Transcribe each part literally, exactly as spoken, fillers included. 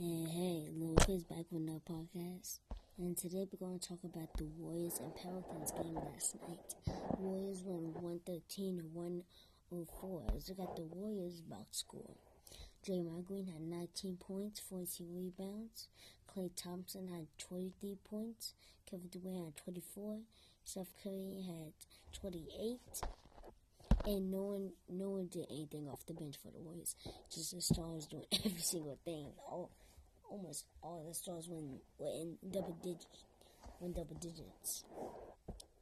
And hey, Lil Chris back with another podcast. And today we're going to talk about the Warriors and Pelicans game last night. Warriors won one thirteen to one oh four. As we got the Warriors box score. Draymond Green had nineteen points, fourteen rebounds. Klay Thompson had twenty-three points. Kevin Durant had twenty-four. Steph Curry had twenty-eight. And no one, no one did anything off the bench for the Warriors. Just the stars doing every single thing. All, almost all the stars went, were in double digits. Went double digits.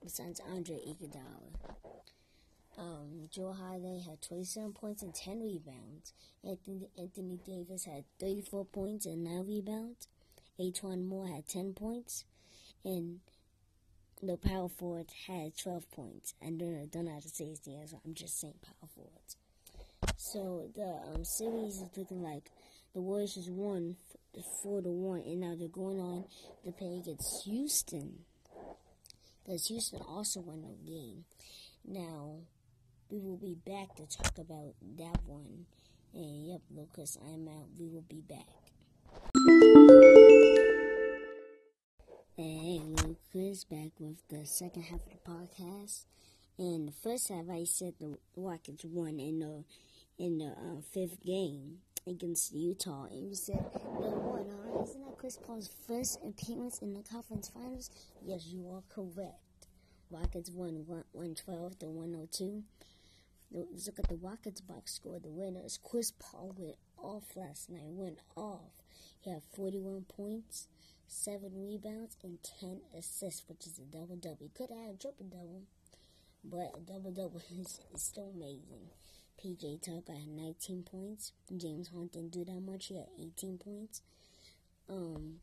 Besides Andre Iguodala, um, Jrue Holiday had twenty-seven points and ten rebounds. Anthony, Anthony Davis had thirty-four points and nine rebounds. Etwaun Moore had ten points, and the power forward had twelve points. I don't, don't know how to say his name, so I'm just saying power forwards. So the um, series is looking like the Warriors just won four to one, and now they're going on to play against Houston. Because Houston also won the game. Now, we will be back to talk about that one. And yep, Lucas, I'm out. We will be back. Hey, Lil Chris back with the second half of the podcast. And the first half, I said the Rockets won in the in the uh, fifth game against Utah. And you said they won, huh? Isn't that Chris Paul's first appearance in the conference finals? Yes, you are correct. Rockets won one twelve to one oh two. Let's look at the Rockets box score. The winner is Chris Paul. Went off last night. Went off. He had forty-one points, seven rebounds, and ten assists, which is a double-double. He could have had a triple-double, but a double-double is, is still amazing. P J. Tucker had nineteen points. James Hunt didn't do that much. He had eighteen points. Um,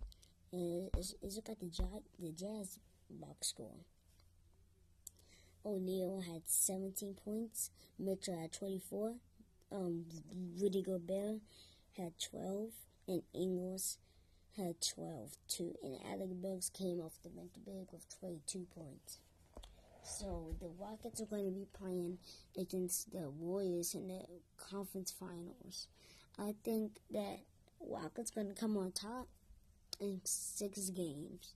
and it's, it's about the, jo- the Jazz box score. O'Neal had seventeen points. Mitchell had twenty-four. Um, Rudy Gobert had twelve. And Ingles had twelve, too. And Alec Burks came off the bench big with twenty-two points. So, the Rockets are going to be playing against the Warriors in the conference finals. I think that Rockets going to come on top in six games.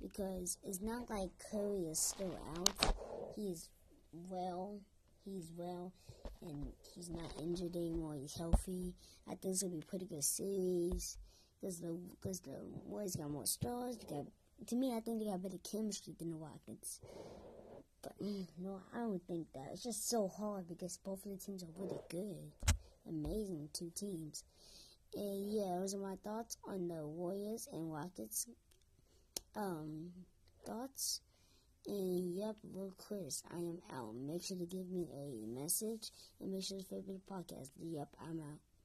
Because it's not like Curry is still out. He's well. He's well. And he's not injured anymore. He's healthy. I think it's going to be a pretty good series. Because the, cause the Warriors got more stars. They got, to me, I think they got better chemistry than the Rockets. But, no, I don't think that. It's just so hard because both of the teams are really good. Amazing two teams. And, yeah, those are my thoughts on the Warriors and Rockets. Um, thoughts? And, yep, Lil Chris, I am out. Make sure to give me a message. And make sure to favorite the podcast. Yep, I'm out.